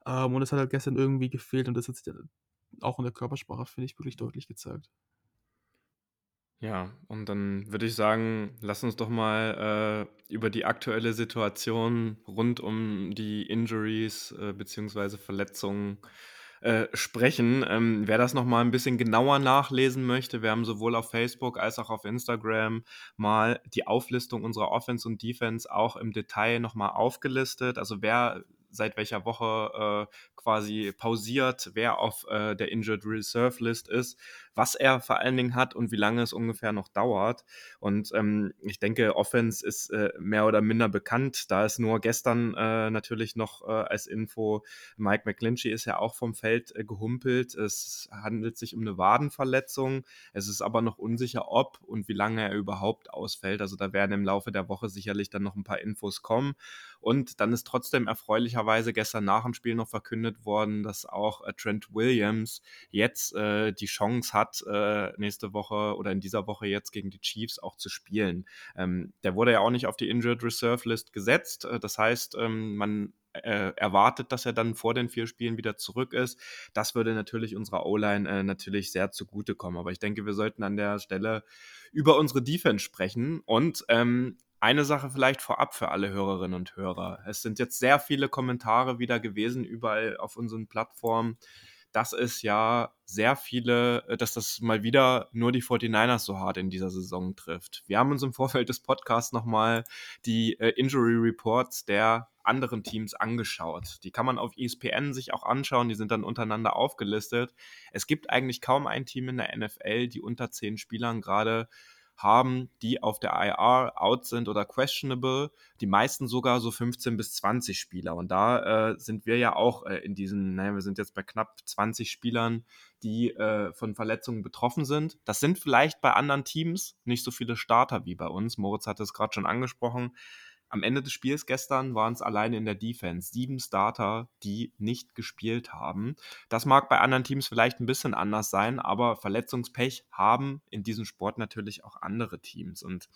Und das hat halt gestern irgendwie gefehlt und das hat sich auch in der Körpersprache, finde ich, wirklich deutlich gezeigt. Ja, und dann würde ich sagen, lass uns doch mal über die aktuelle Situation rund um die Injuries bzw. Verletzungen sprechen. Wer das nochmal ein bisschen genauer nachlesen möchte, wir haben sowohl auf Facebook als auch auf Instagram mal die Auflistung unserer Offense und Defense auch im Detail nochmal aufgelistet. Also wer seit welcher Woche quasi pausiert, wer auf der Injured Reserve List ist, was er vor allen Dingen hat und wie lange es ungefähr noch dauert. Und ich denke, Offense ist mehr oder minder bekannt. Da ist nur gestern natürlich noch als Info, Mike McGlinchey ist ja auch vom Feld gehumpelt. Es handelt sich um eine Wadenverletzung. Es ist aber noch unsicher, ob und wie lange er überhaupt ausfällt. Also da werden im Laufe der Woche sicherlich dann noch ein paar Infos kommen. Und dann ist trotzdem erfreulicherweise gestern nach dem Spiel noch verkündet worden, dass auch Trent Williams jetzt die Chance hat, nächste Woche oder in dieser Woche jetzt gegen die Chiefs auch zu spielen. Der wurde ja auch nicht auf die Injured Reserve List gesetzt. Das heißt, man erwartet, dass er dann vor den 4 Spielen wieder zurück ist. Das würde natürlich unserer O-Line natürlich sehr zugutekommen. Aber ich denke, wir sollten an der Stelle über unsere Defense sprechen und eine Sache vielleicht vorab für alle Hörerinnen und Hörer. Es sind jetzt sehr viele Kommentare wieder gewesen, überall auf unseren Plattformen, dass es ja sehr viele, dass das mal wieder nur die 49ers so hart in dieser Saison trifft. Wir haben uns im Vorfeld des Podcasts nochmal die Injury Reports der anderen Teams angeschaut. Die kann man auf ESPN sich auch anschauen, die sind dann untereinander aufgelistet. Es gibt eigentlich kaum ein Team in der NFL, die unter 10 Spielern gerade haben, die auf der IR out sind oder questionable, die meisten sogar so 15 bis 20 Spieler. Und da sind wir ja auch in diesen, wir sind jetzt bei knapp 20 Spielern, die von Verletzungen betroffen sind. Das sind vielleicht bei anderen Teams nicht so viele Starter wie bei uns. Moritz hat es gerade schon angesprochen. Am Ende des Spiels gestern waren es alleine in der Defense 7 Starter, die nicht gespielt haben. Das mag bei anderen Teams vielleicht ein bisschen anders sein, aber Verletzungspech haben in diesem Sport natürlich auch andere Teams. Und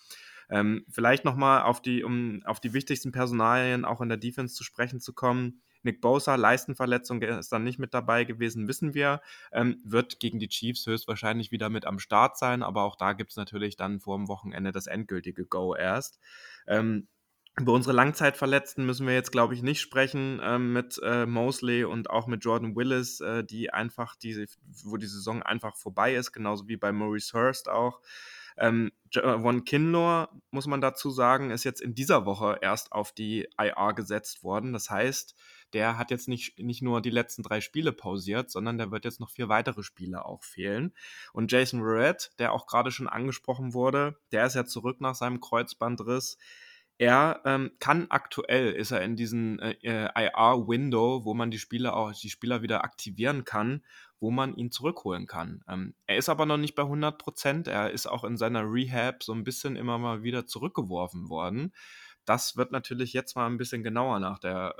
vielleicht nochmal auf die wichtigsten Personalien auch in der Defense zu sprechen zu kommen. Nick Bosa, Leistenverletzung, ist dann nicht mit dabei gewesen, wissen wir. Wird gegen die Chiefs höchstwahrscheinlich wieder mit am Start sein, aber auch da gibt es natürlich dann vor dem Wochenende das endgültige Go erst. Über unsere Langzeitverletzten müssen wir jetzt, glaube ich, nicht sprechen, mit Mosley und auch mit Jordan Willis, wo die Saison einfach vorbei ist, genauso wie bei Maurice Hurst auch. Jerome Kindler, muss man dazu sagen, ist jetzt in dieser Woche erst auf die IR gesetzt worden. Das heißt, der hat jetzt nicht nur die letzten 3 Spiele pausiert, sondern der wird jetzt noch 4 weitere Spiele auch fehlen. Und Jason Verrett, der auch gerade schon angesprochen wurde, der ist ja zurück nach seinem Kreuzbandriss. Er kann aktuell, ist er in diesem IR-Window, wo man die Spieler wieder aktivieren kann, wo man ihn zurückholen kann. Er ist aber noch nicht bei 100%, er ist auch in seiner Rehab so ein bisschen immer mal wieder zurückgeworfen worden. Das wird natürlich jetzt mal ein bisschen genauer nach der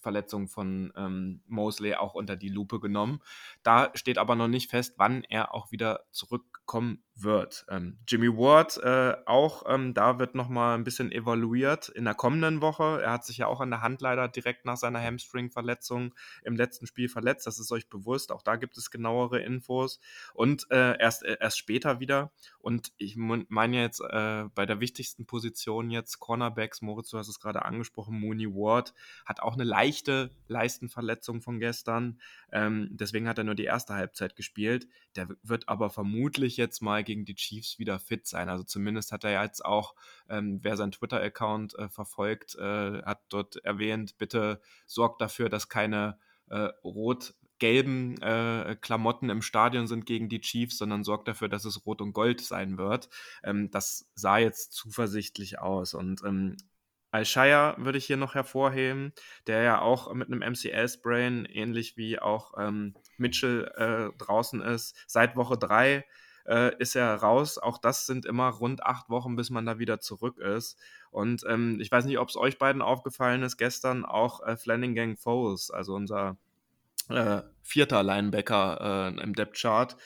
Verletzung von Mosley auch unter die Lupe genommen. Da steht aber noch nicht fest, wann er auch wieder zurückkommen wird. Jimmy Ward da wird nochmal ein bisschen evaluiert in der kommenden Woche. Er hat sich ja auch an der Hand leider direkt nach seiner Hamstring-Verletzung im letzten Spiel verletzt. Das ist euch bewusst. Auch da gibt es genauere Infos. Und erst später wieder. Und ich meine jetzt bei der wichtigsten Position jetzt Cornerbacks, Moritz, du hast es gerade angesprochen, Mooney Ward hat auch eine leichte Leistenverletzung von gestern. Deswegen hat er nur die erste Halbzeit gespielt. Der wird aber vermutlich jetzt mal gegen die Chiefs wieder fit sein. Also zumindest hat er jetzt auch, wer seinen Twitter-Account verfolgt, hat dort erwähnt, bitte sorgt dafür, dass keine rot-gelben Klamotten im Stadion sind gegen die Chiefs, sondern sorgt dafür, dass es rot und gold sein wird. Das sah jetzt zuversichtlich aus. Und Alshaya würde ich hier noch hervorheben, der ja auch mit einem MCL-Sprain, ähnlich wie auch Mitchell draußen ist, seit Woche 3 ist er raus. Auch das sind immer rund 8 Wochen, bis man da wieder zurück ist. Und ich weiß nicht, ob es euch beiden aufgefallen ist, gestern auch Flanagan Foles, also unser vierter Linebacker im Depth-Chart,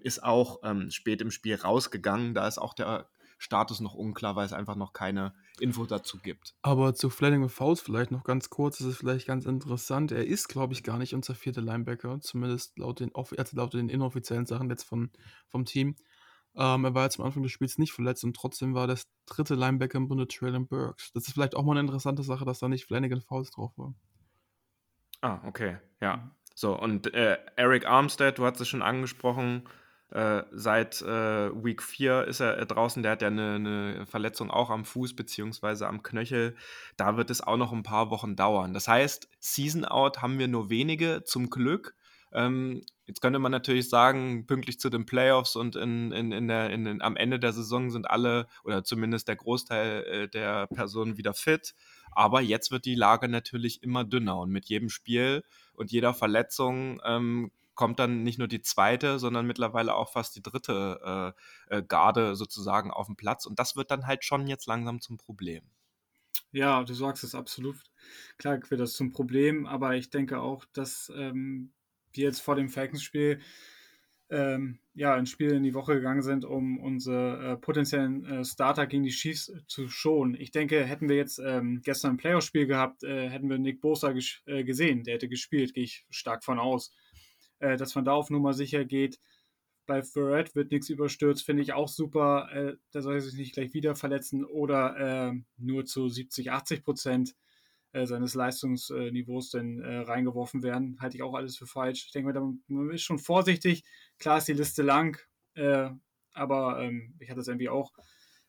ist auch spät im Spiel rausgegangen. Da ist auch der Status noch unklar, weil es einfach noch keine Info dazu gibt. Aber zu Flanagan Foles vielleicht noch ganz kurz, das ist vielleicht ganz interessant. Er ist, glaube ich, gar nicht unser vierter Linebacker, zumindest laut den inoffiziellen Sachen jetzt vom Team. Er war jetzt am Anfang des Spiels nicht verletzt und trotzdem war das dritte Linebacker im Bunde Treylon Burks. Das ist vielleicht auch mal eine interessante Sache, dass da nicht Flanagan Foles drauf war. Ah, okay, ja. So, und Arik Armstead, du hast es schon angesprochen, seit Week 4 ist er draußen, der hat ja eine Verletzung auch am Fuß beziehungsweise am Knöchel, da wird es auch noch ein paar Wochen dauern. Das heißt, Season Out haben wir nur wenige, zum Glück. Jetzt könnte man natürlich sagen, pünktlich zu den Playoffs und am Ende der Saison sind alle oder zumindest der Großteil der Personen wieder fit. Aber jetzt wird die Lage natürlich immer dünner und mit jedem Spiel und jeder Verletzung kommt dann nicht nur die zweite, sondern mittlerweile auch fast die dritte Garde sozusagen auf den Platz. Und das wird dann halt schon jetzt langsam zum Problem. Ja, du sagst es absolut. Klar wird das zum Problem, aber ich denke auch, dass wir jetzt vor dem Falcons-Spiel ins Spiel in die Woche gegangen sind, um unsere potenziellen Starter gegen die Chiefs zu schonen. Ich denke, hätten wir jetzt gestern ein Playoff-Spiel gehabt, hätten wir Nick Bosa gesehen. Der hätte gespielt, gehe ich stark von aus. Dass man da auf Nummer sicher geht. Bei Verrett wird nichts überstürzt, finde ich auch super. Da soll er sich nicht gleich wieder verletzen oder nur zu 70-80% seines Leistungsniveaus dann reingeworfen werden. Halte ich auch alles für falsch. Ich denke mir, man ist schon vorsichtig. Klar ist die Liste lang, aber ich hatte es irgendwie auch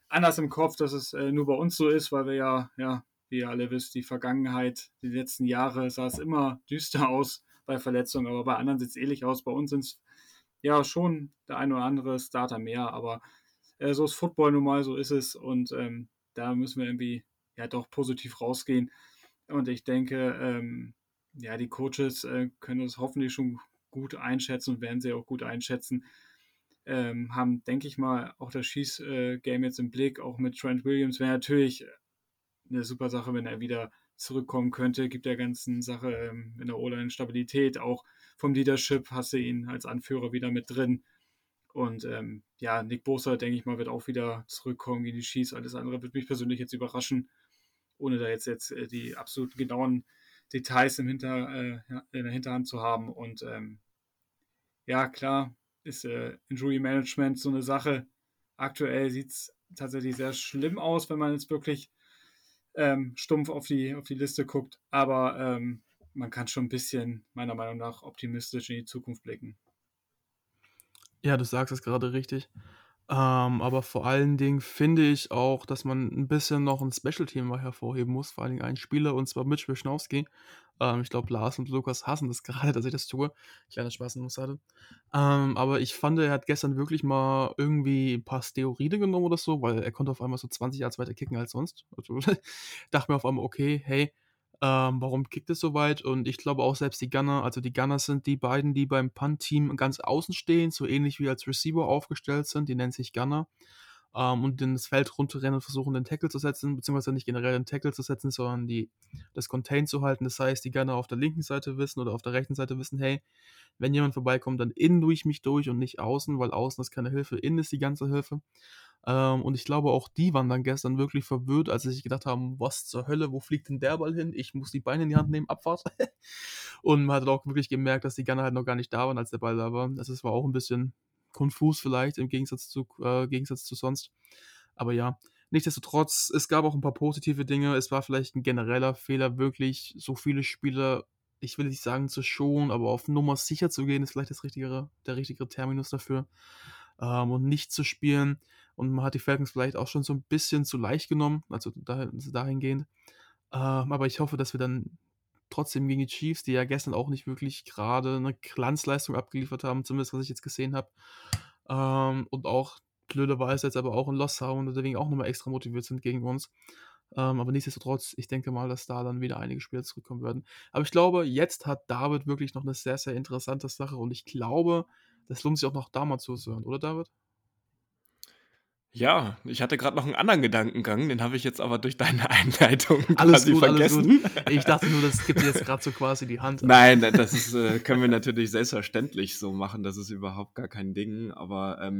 anders im Kopf, dass es nur bei uns so ist, weil wir ja, wie ihr alle wisst, die Vergangenheit, die letzten Jahre sah es immer düster aus bei Verletzungen, aber bei anderen sieht es ähnlich aus. Bei uns sind es ja schon der ein oder andere Starter mehr, aber so ist Football nun mal, so ist es und da müssen wir irgendwie ja doch positiv rausgehen und ich denke, die Coaches können uns hoffentlich schon gut einschätzen und werden sie auch gut einschätzen, haben, denke ich mal, auch das Schießgame jetzt im Blick, auch mit Trent Williams, wäre natürlich eine super Sache, wenn er wieder zurückkommen könnte, gibt der ganzen Sache in der O-Line Stabilität, auch vom Leadership hast du ihn als Anführer wieder mit drin und Nick Bosa, denke ich mal, wird auch wieder zurückkommen gegen die Chiefs, alles andere wird mich persönlich jetzt überraschen, ohne da jetzt die absolut genauen Details in der Hinterhand zu haben und klar ist Injury Management so eine Sache, aktuell sieht es tatsächlich sehr schlimm aus, wenn man jetzt wirklich stumpf auf die Liste guckt, aber man kann schon ein bisschen, meiner Meinung nach, optimistisch in die Zukunft blicken. Ja, du sagst es gerade richtig. Aber vor allen Dingen finde ich auch, dass man ein bisschen noch ein Special-Thema hervorheben muss, vor allen Dingen einen Spieler, und zwar Mitch Wishnowsky. Ich glaube, Lars und Lukas hassen das gerade, dass ich das tue. Kleiner Spaß, was hatte. Aber ich fand, er hat gestern wirklich mal irgendwie ein paar Steroide genommen oder so, weil er konnte auf einmal so 20 Yards weiter kicken als sonst. Also, dachte mir auf einmal, okay, hey, warum kickt es so weit? Und ich glaube auch selbst die Gunner, also die Gunners sind die beiden, die beim Punt-Team ganz außen stehen, so ähnlich wie als Receiver aufgestellt sind, die nennen sich Gunner, und ins Feld runterrennen und versuchen, den Tackle zu setzen, beziehungsweise nicht generell den Tackle zu setzen, sondern das Contain zu halten. Das heißt, die Gunner auf der linken Seite wissen oder auf der rechten Seite wissen, hey, wenn jemand vorbeikommt, dann innen durch mich durch und nicht außen, weil außen ist keine Hilfe, innen ist die ganze Hilfe. Und ich glaube, auch die waren dann gestern wirklich verwirrt, als sie sich gedacht haben, was zur Hölle, wo fliegt denn der Ball hin? Ich muss die Beine in die Hand nehmen, Abfahrt. Und man hat auch wirklich gemerkt, dass die Gunner halt noch gar nicht da waren, als der Ball da war. Also es war auch ein bisschen konfus vielleicht, im Gegensatz zu sonst. Aber ja, nichtsdestotrotz, es gab auch ein paar positive Dinge. Es war vielleicht ein genereller Fehler, wirklich so viele Spieler, ich will nicht sagen zu schonen, aber auf Nummer sicher zu gehen, ist vielleicht der richtige Terminus dafür. Und nicht zu spielen. Und man hat die Falcons vielleicht auch schon so ein bisschen zu leicht genommen, also dahingehend. Aber ich hoffe, dass wir dann trotzdem gegen die Chiefs, die ja gestern auch nicht wirklich gerade eine Glanzleistung abgeliefert haben, zumindest was ich jetzt gesehen habe, und auch blöderweise jetzt aber auch ein Loss haben und deswegen auch nochmal extra motiviert sind gegen uns. Aber nichtsdestotrotz, ich denke mal, dass da dann wieder einige Spieler zurückkommen werden. Aber ich glaube, jetzt hat David wirklich noch eine sehr, sehr interessante Sache und ich glaube, das lohnt sich auch noch da mal zuzuhören, oder David? Ja, ich hatte gerade noch einen anderen Gedankengang, den habe ich jetzt aber durch deine Einleitung quasi vergessen. Alles gut. Ich dachte nur, das gibt dir jetzt gerade so quasi die Hand. Nein, das ist, können wir natürlich selbstverständlich so machen, das ist überhaupt gar kein Ding, aber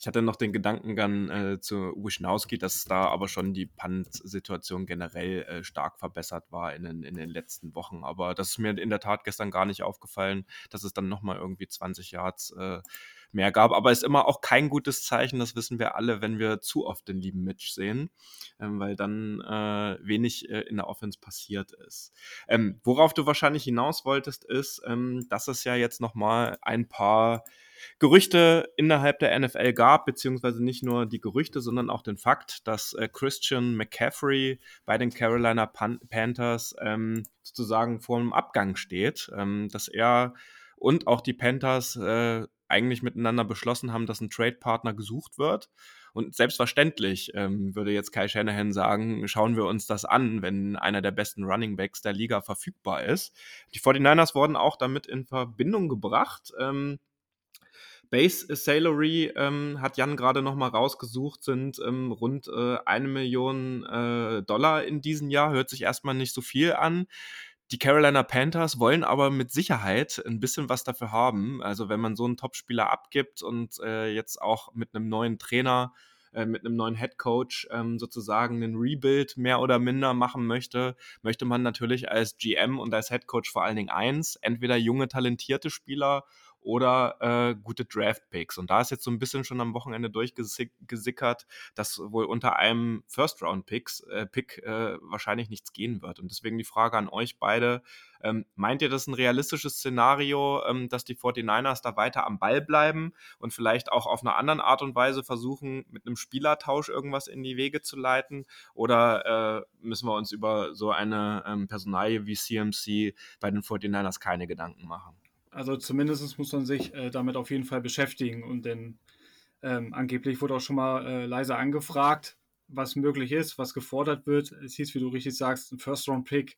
ich hatte noch den Gedankengang zu Wishnowsky, dass da aber schon die Punt-Situation generell stark verbessert war in den letzten Wochen, aber das ist mir in der Tat gestern gar nicht aufgefallen, dass es dann nochmal irgendwie 20 Yards mehr gab, aber ist immer auch kein gutes Zeichen, das wissen wir alle, wenn wir zu oft den lieben Mitch sehen, weil dann wenig in der Offense passiert ist. Worauf du wahrscheinlich hinaus wolltest, ist, dass es ja jetzt nochmal ein paar Gerüchte innerhalb der NFL gab, beziehungsweise nicht nur die Gerüchte, sondern auch den Fakt, dass Christian McCaffrey bei den Carolina Panthers sozusagen vor einem Abgang steht, dass er und auch die Panthers eigentlich miteinander beschlossen haben, dass ein Trade-Partner gesucht wird. Und selbstverständlich, würde jetzt Kai Shanahan sagen, schauen wir uns das an, wenn einer der besten Runningbacks der Liga verfügbar ist. Die 49ers wurden auch damit in Verbindung gebracht. Base Salary, hat Jan gerade nochmal rausgesucht, sind rund 1 Million $ in diesem Jahr. Hört sich erstmal nicht so viel an. Die Carolina Panthers wollen aber mit Sicherheit ein bisschen was dafür haben. Also wenn man so einen Topspieler abgibt und jetzt auch mit einem neuen Trainer, mit einem neuen Headcoach sozusagen einen Rebuild mehr oder minder machen möchte, möchte man natürlich als GM und als Headcoach vor allen Dingen eins, entweder junge, talentierte Spieler oder gute Draft-Picks. Und da ist jetzt so ein bisschen schon am Wochenende durchgesickert, dass wohl unter einem First-Round-Pick wahrscheinlich nichts gehen wird. Und deswegen die Frage an euch beide, meint ihr, das ist ein realistisches Szenario, dass die 49ers da weiter am Ball bleiben und vielleicht auch auf einer anderen Art und Weise versuchen, mit einem Spielertausch irgendwas in die Wege zu leiten? Oder müssen wir uns über so eine Personalie wie CMC bei den 49ers keine Gedanken machen? Also zumindest muss man sich damit auf jeden Fall beschäftigen. Und denn angeblich wurde auch schon mal leise angefragt, was möglich ist, was gefordert wird. Es hieß, wie du richtig sagst, ein First-Round-Pick.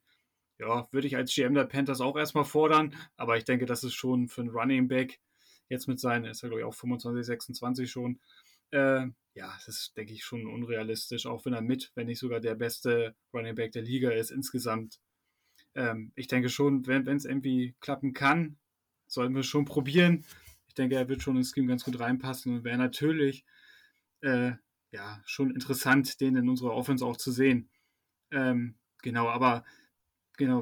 Ja, würde ich als GM der Panthers auch erstmal fordern. Aber ich denke, das ist schon für einen Running Back jetzt mit seinen, ist ja glaube ich auch 25, 26 schon. Ja, das ist, denke ich, schon unrealistisch. Auch wenn er wenn nicht sogar der beste Running Back der Liga ist insgesamt. Ich denke schon, wenn es irgendwie klappen kann, sollten wir schon probieren. Ich denke, er wird schon ins Scheme ganz gut reinpassen und wäre natürlich schon interessant, den in unserer Offense auch zu sehen. Genau,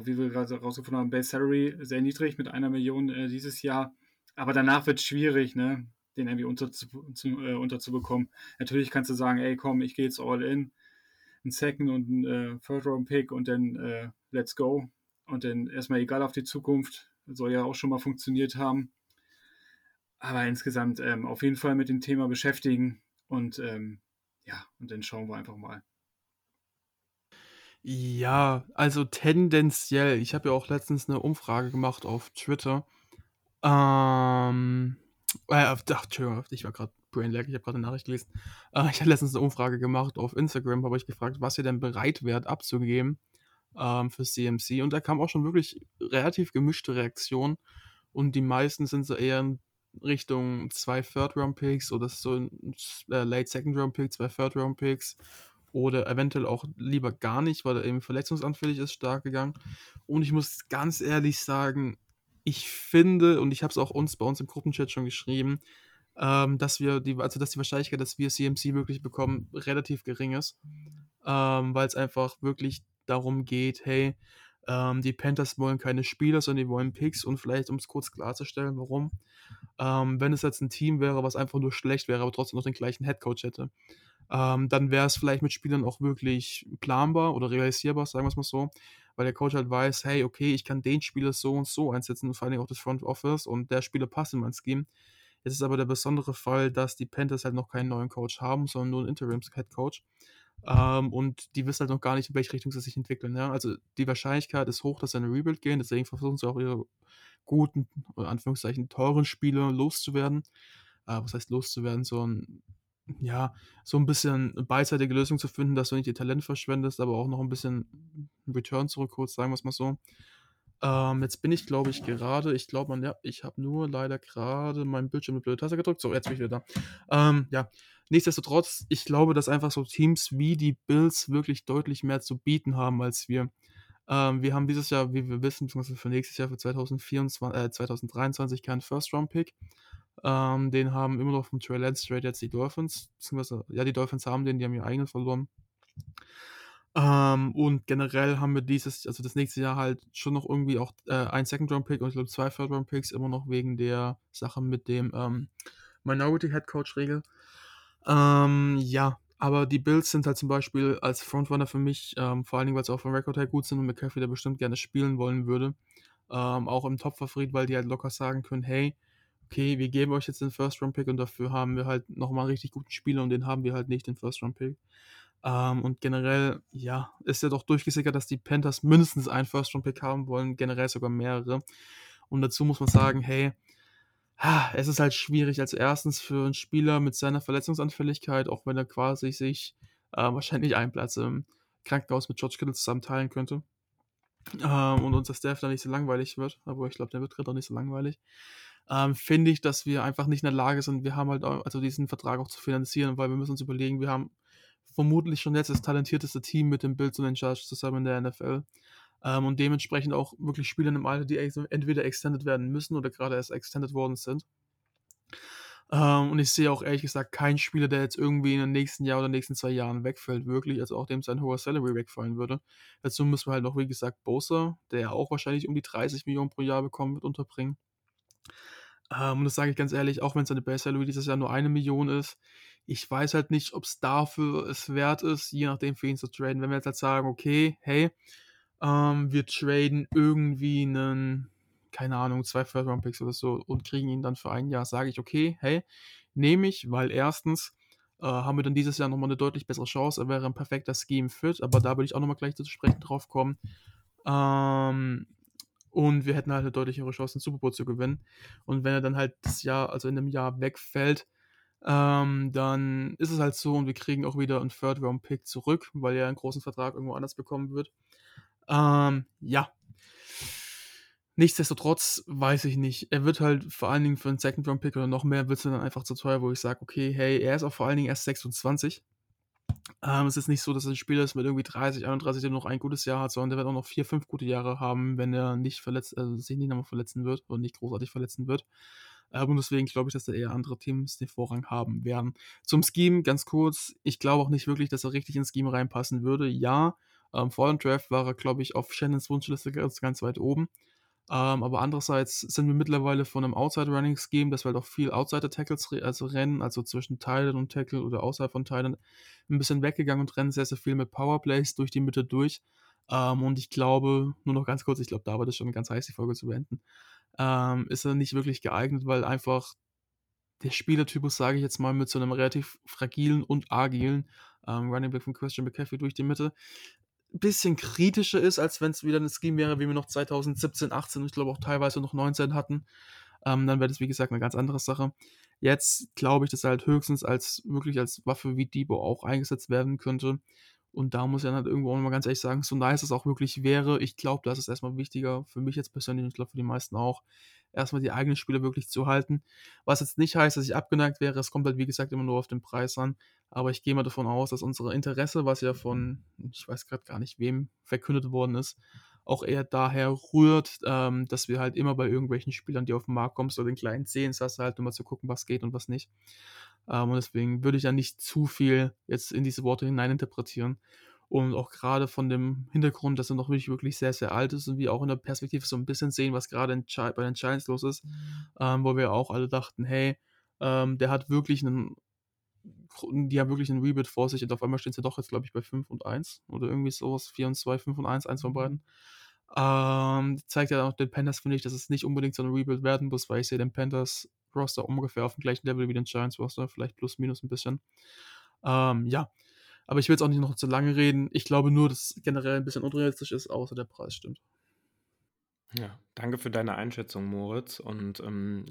wie wir gerade rausgefunden haben, Base Salary sehr niedrig mit 1 Million dieses Jahr. Aber danach wird es schwierig, ne, den irgendwie unterzubekommen. Natürlich kannst du sagen, ey komm, ich gehe jetzt all in. Ein Second und ein Third-Round-Pick und dann let's go. Und dann erstmal egal auf die Zukunft. Soll ja auch schon mal funktioniert haben. Aber insgesamt auf jeden Fall mit dem Thema beschäftigen Und ja, und dann schauen wir einfach mal. Ja, also tendenziell, ich habe ja auch letztens eine Umfrage gemacht auf Twitter. Entschuldigung, ich war gerade brainlag, ich habe gerade eine Nachricht gelesen. Ich habe letztens eine Umfrage gemacht auf Instagram, habe euch gefragt, was ihr denn bereit wärt abzugeben für CMC. Und da kam auch schon wirklich relativ gemischte Reaktionen. Und die meisten sind so eher in Richtung 2 Third-Round-Picks oder so Late-Second-Round-Picks, 2 Third-Round-Picks oder eventuell auch lieber gar nicht, weil er eben verletzungsanfällig ist, stark gegangen. Und ich muss ganz ehrlich sagen, ich finde, und ich habe es auch uns bei uns im Gruppenchat schon geschrieben, dass die Wahrscheinlichkeit, dass wir CMC wirklich bekommen, relativ gering ist, weil es einfach wirklich darum geht, hey, die Panthers wollen keine Spieler, sondern die wollen Picks. Und vielleicht, um es kurz klarzustellen, warum, wenn es jetzt ein Team wäre, was einfach nur schlecht wäre, aber trotzdem noch den gleichen Headcoach hätte, dann wäre es vielleicht mit Spielern auch wirklich planbar oder realisierbar, sagen wir es mal so, weil der Coach halt weiß, hey, okay, ich kann den Spieler so und so einsetzen und vor allem auch das Front Office und der Spieler passt in mein Scheme. Jetzt ist aber der besondere Fall, dass die Panthers halt noch keinen neuen Coach haben, sondern nur einen Interims-Headcoach. Und die wissen halt noch gar nicht, in welche Richtung sie sich entwickeln. Ja? Also die Wahrscheinlichkeit ist hoch, dass sie in eine Rebuild gehen, deswegen versuchen sie auch ihre guten, in Anführungszeichen, teuren Spieler loszuwerden. Was heißt loszuwerden? So ein bisschen beidseitige Lösung zu finden, dass du nicht ihr Talent verschwendest, aber auch noch ein bisschen Return zurückholst, sagen wir es mal so. Jetzt bin ich, glaube ich, gerade, ich habe nur leider gerade meinen Bildschirm mit blöde Taste gedrückt. So, jetzt bin ich wieder da. Nichtsdestotrotz, ich glaube, dass einfach so Teams wie die Bills wirklich deutlich mehr zu bieten haben als wir. Wir haben dieses Jahr, wie wir wissen, für nächstes Jahr, für 2023 keinen First-Round-Pick. Den haben immer noch vom Trey Lance Trade jetzt die Dolphins, beziehungsweise, ja, die Dolphins haben den, die haben ihren eigenen verloren. Und generell haben wir das nächste Jahr halt schon noch irgendwie auch einen Second-Round-Pick und ich glaube 2 Third-Round-Picks, immer noch wegen der Sache mit dem Minority-Head-Coach-Regel. Aber die Bills sind halt zum Beispiel als Frontrunner für mich, vor allen Dingen, weil sie auch vom Record her gut sind und McCaffrey, der bestimmt gerne spielen wollen würde, auch im Top-Favorit, weil die halt locker sagen können, hey, okay, wir geben euch jetzt den First-Round-Pick und dafür haben wir halt nochmal einen richtig guten Spieler und den haben wir halt nicht, den First-Round-Pick. Und generell, ja, ist ja doch durchgesickert, dass die Panthers mindestens einen First-Round-Pick haben wollen, generell sogar mehrere. Und dazu muss man sagen, hey, es ist halt schwierig, also erstens für einen Spieler mit seiner Verletzungsanfälligkeit, auch wenn er quasi sich wahrscheinlich einen Platz im Krankenhaus mit George Kittle zusammen teilen könnte und unser Staff da nicht so langweilig wird, aber ich glaube, der wird gerade auch nicht so langweilig. Finde ich, dass wir einfach nicht in der Lage sind, wir haben halt auch, also diesen Vertrag auch zu finanzieren, weil wir müssen uns überlegen, wir haben vermutlich schon jetzt das talentierteste Team mit den Bills und den Chargers zusammen in der NFL und dementsprechend auch wirklich Spieler in einem Alter, die entweder extended werden müssen oder gerade erst extended worden sind. Und ich sehe auch ehrlich gesagt keinen Spieler, der jetzt irgendwie in den nächsten Jahr oder in den nächsten 2 Jahren wegfällt, wirklich, also auch dem sein hoher Salary wegfallen würde. Dazu müssen wir halt noch, wie gesagt, Bosa, der ja auch wahrscheinlich um die 30 Millionen pro Jahr bekommen wird, unterbringen. Und das sage ich ganz ehrlich, auch wenn seine Base Salary dieses Jahr nur 1 Million ist, ich weiß halt nicht, ob es dafür es wert ist, je nachdem für ihn zu traden. Wenn wir jetzt halt sagen, okay, hey, wir traden irgendwie einen, keine Ahnung, 2 First-Round-Picks oder so und kriegen ihn dann für ein Jahr, sage ich, okay, hey, nehme ich, weil erstens haben wir dann dieses Jahr nochmal eine deutlich bessere Chance, er wäre ein perfekter Scheme-Fit, aber da würde ich auch nochmal gleich zu sprechen drauf kommen. Und wir hätten halt eine deutlich höhere Chance, den Super Bowl zu gewinnen. Und wenn er dann halt das Jahr, also in einem Jahr wegfällt, dann ist es halt so und wir kriegen auch wieder einen Third-Round-Pick zurück, weil er einen großen Vertrag irgendwo anders bekommen wird. Nichtsdestotrotz weiß ich nicht. Er wird halt vor allen Dingen für einen Second-Round-Pick oder noch mehr, wird es dann einfach zu teuer, wo ich sage, okay, hey, er ist auch vor allen Dingen erst 26. Es ist nicht so, dass er ein Spieler ist mit irgendwie 30, 31, der noch ein gutes Jahr hat, sondern der wird auch noch 4, 5 gute Jahre haben, wenn er nicht verletzt, also sich nicht nochmal verletzen wird oder nicht großartig verletzen wird. Und deswegen glaube ich, dass da eher andere Teams den Vorrang haben werden. Zum Scheme, ganz kurz, ich glaube auch nicht wirklich, dass er richtig ins Scheme reinpassen würde. Ja, vor dem Draft war er, glaube ich, auf Shannons Wunschliste ganz weit oben. Aber andererseits sind wir mittlerweile von einem Outside-Running-Scheme, dass wir halt auch viel Outside-Tackles rennen, also zwischen Teilen und Tackle oder außerhalb von Teilen, ein bisschen weggegangen und rennen sehr, sehr viel mit Powerplays durch die Mitte durch. Und ich glaube, nur noch ganz kurz, ich glaube, da war das schon ganz heiß, die Folge zu beenden, ist er nicht wirklich geeignet, weil einfach der Spielertypus, sage ich jetzt mal, mit so einem relativ fragilen und agilen Running Back von Christian McCaffrey durch die Mitte, ein bisschen kritischer ist, als wenn es wieder eine Scheme wäre, wie wir noch 2017, 18 und ich glaube auch teilweise noch 19 hatten. Dann wäre das, wie gesagt, eine ganz andere Sache. Jetzt glaube ich, dass er halt höchstens als Waffe wie Deebo auch eingesetzt werden könnte. Und da muss ich dann halt irgendwo auch nochmal ganz ehrlich sagen, so nice es auch wirklich wäre, ich glaube, das ist erstmal wichtiger für mich jetzt persönlich und ich glaube für die meisten auch, erstmal die eigenen Spieler wirklich zu halten. Was jetzt nicht heißt, dass ich abgeneigt wäre, es kommt halt wie gesagt immer nur auf den Preis an, aber ich gehe mal davon aus, dass unser Interesse, was ja von, ich weiß gerade gar nicht wem, verkündet worden ist, auch eher daher rührt, dass wir halt immer bei irgendwelchen Spielern, die auf den Markt kommen, so den kleinen Zehens hast du halt, um mal zu gucken, was geht und was nicht. Und deswegen würde ich ja nicht zu viel jetzt in diese Worte hineininterpretieren. Und auch gerade von dem Hintergrund, dass er noch wirklich sehr, sehr alt ist und wir auch in der Perspektive so ein bisschen sehen, was gerade bei den Giants los ist, wo wir auch alle dachten, hey, die haben wirklich einen Rebuild vor sich und auf einmal stehen sie doch jetzt, glaube ich, bei 5-1 oder irgendwie sowas, 4-2, 5-1, eins von beiden. Zeigt ja auch den Panthers, finde ich, dass es nicht unbedingt so ein Rebuild werden muss, weil ich sehe den Panthers-Roster ungefähr auf dem gleichen Level wie den Giants-Roster, vielleicht plus minus ein bisschen. Aber ich will jetzt auch nicht noch zu lange reden. Ich glaube nur, dass es generell ein bisschen unrealistisch ist, außer der Preis stimmt. Ja, danke für deine Einschätzung, Moritz. Und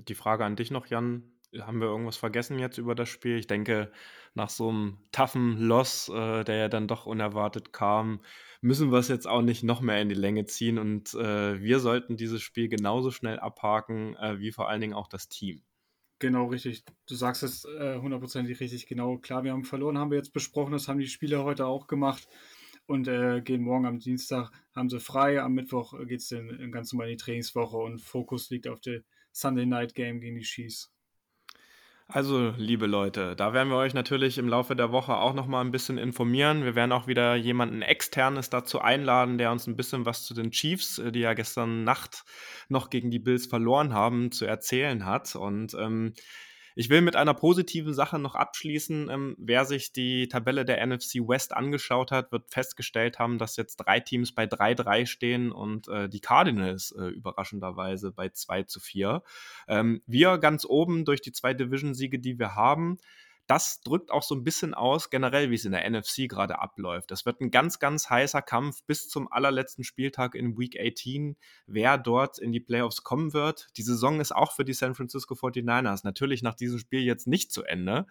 die Frage an dich noch, Jan, haben wir irgendwas vergessen jetzt über das Spiel? Ich denke, nach so einem toughen Loss, der ja dann doch unerwartet kam, müssen wir es jetzt auch nicht noch mehr in die Länge ziehen. Und wir sollten dieses Spiel genauso schnell abhaken, wie vor allen Dingen auch das Team. Genau, richtig. Du sagst es hundertprozentig richtig. Genau, klar, wir haben verloren, haben wir jetzt besprochen. Das haben die Spieler heute auch gemacht. Und gehen morgen am Dienstag, haben sie frei. Am Mittwoch geht es dann ganz normal in die Trainingswoche. Und Fokus liegt auf der Sunday Night Game gegen die Chiefs. Also, liebe Leute, da werden wir euch natürlich im Laufe der Woche auch nochmal ein bisschen informieren. Wir werden auch wieder jemanden Externes dazu einladen, der uns ein bisschen was zu den Chiefs, die ja gestern Nacht noch gegen die Bills verloren haben, zu erzählen hat. Und ich will mit einer positiven Sache noch abschließen. Wer sich die Tabelle der NFC West angeschaut hat, wird festgestellt haben, dass jetzt 3 Teams bei 3-3 stehen und die Cardinals überraschenderweise bei 2-4. Wir ganz oben durch die 2 Division-Siege, die wir haben. Das drückt auch so ein bisschen aus, generell, wie es in der NFC gerade abläuft. Das wird ein ganz, ganz heißer Kampf bis zum allerletzten Spieltag in Week 18, wer dort in die Playoffs kommen wird. Die Saison ist auch für die San Francisco 49ers natürlich nach diesem Spiel jetzt nicht zu Ende.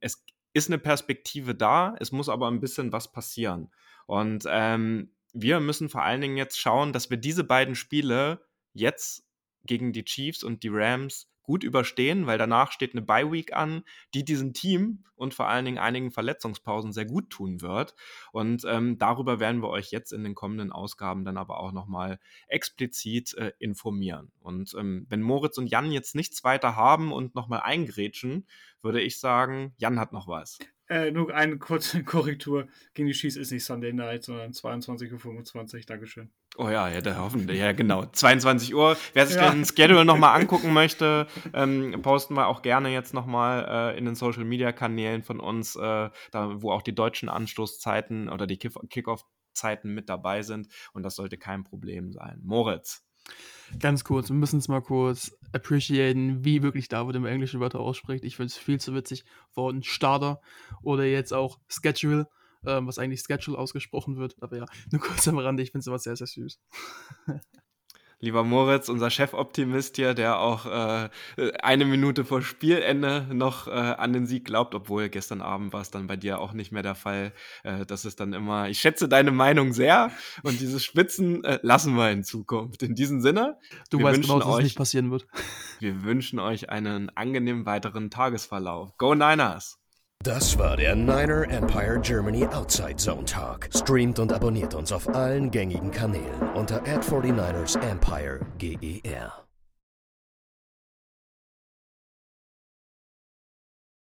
Es ist eine Perspektive da, es muss aber ein bisschen was passieren. Und wir müssen vor allen Dingen jetzt schauen, dass wir diese beiden Spiele jetzt gegen die Chiefs und die Rams gut überstehen, weil danach steht eine Bye-Week an, die diesem Team und vor allen Dingen einigen Verletzungspausen sehr gut tun wird. Und darüber werden wir euch jetzt in den kommenden Ausgaben dann aber auch nochmal explizit informieren. Und wenn Moritz und Jan jetzt nichts weiter haben und nochmal eingrätschen, würde ich sagen, Jan hat noch was. Nur eine kurze Korrektur. Gegen die Chiefs ist nicht Sunday Night, sondern 22:25 Uhr. Dankeschön. Oh ja, hoffentlich. Ja, genau. 22 Uhr. Wer sich den Schedule nochmal angucken möchte, posten wir auch gerne jetzt nochmal in den Social-Media-Kanälen von uns, da, wo auch die deutschen Anstoßzeiten oder die Kickoff-Zeiten mit dabei sind. Und das sollte kein Problem sein. Moritz. Ganz kurz, wir müssen es mal kurz appreciaten, wie wirklich David im englischen Wörter ausspricht. Ich finde es viel zu witzig. Worden Starter oder jetzt auch Schedule, was eigentlich Schedule ausgesprochen wird. Aber ja, nur kurz am Rande, ich finde es immer sehr, sehr süß. Lieber Moritz, unser Chefoptimist hier, der auch eine Minute vor Spielende noch an den Sieg glaubt, obwohl gestern Abend war es dann bei dir auch nicht mehr der Fall. Das ist dann immer, ich schätze deine Meinung sehr und dieses Schwitzen lassen wir in Zukunft. In diesem Sinne, du weißt genau, dass es nicht passieren wird. Wir wünschen euch einen angenehmen weiteren Tagesverlauf. Go Niners! Das war der Niner Empire Germany Outside Zone Talk. Streamt und abonniert uns auf allen gängigen Kanälen unter @49ersEmpireGER.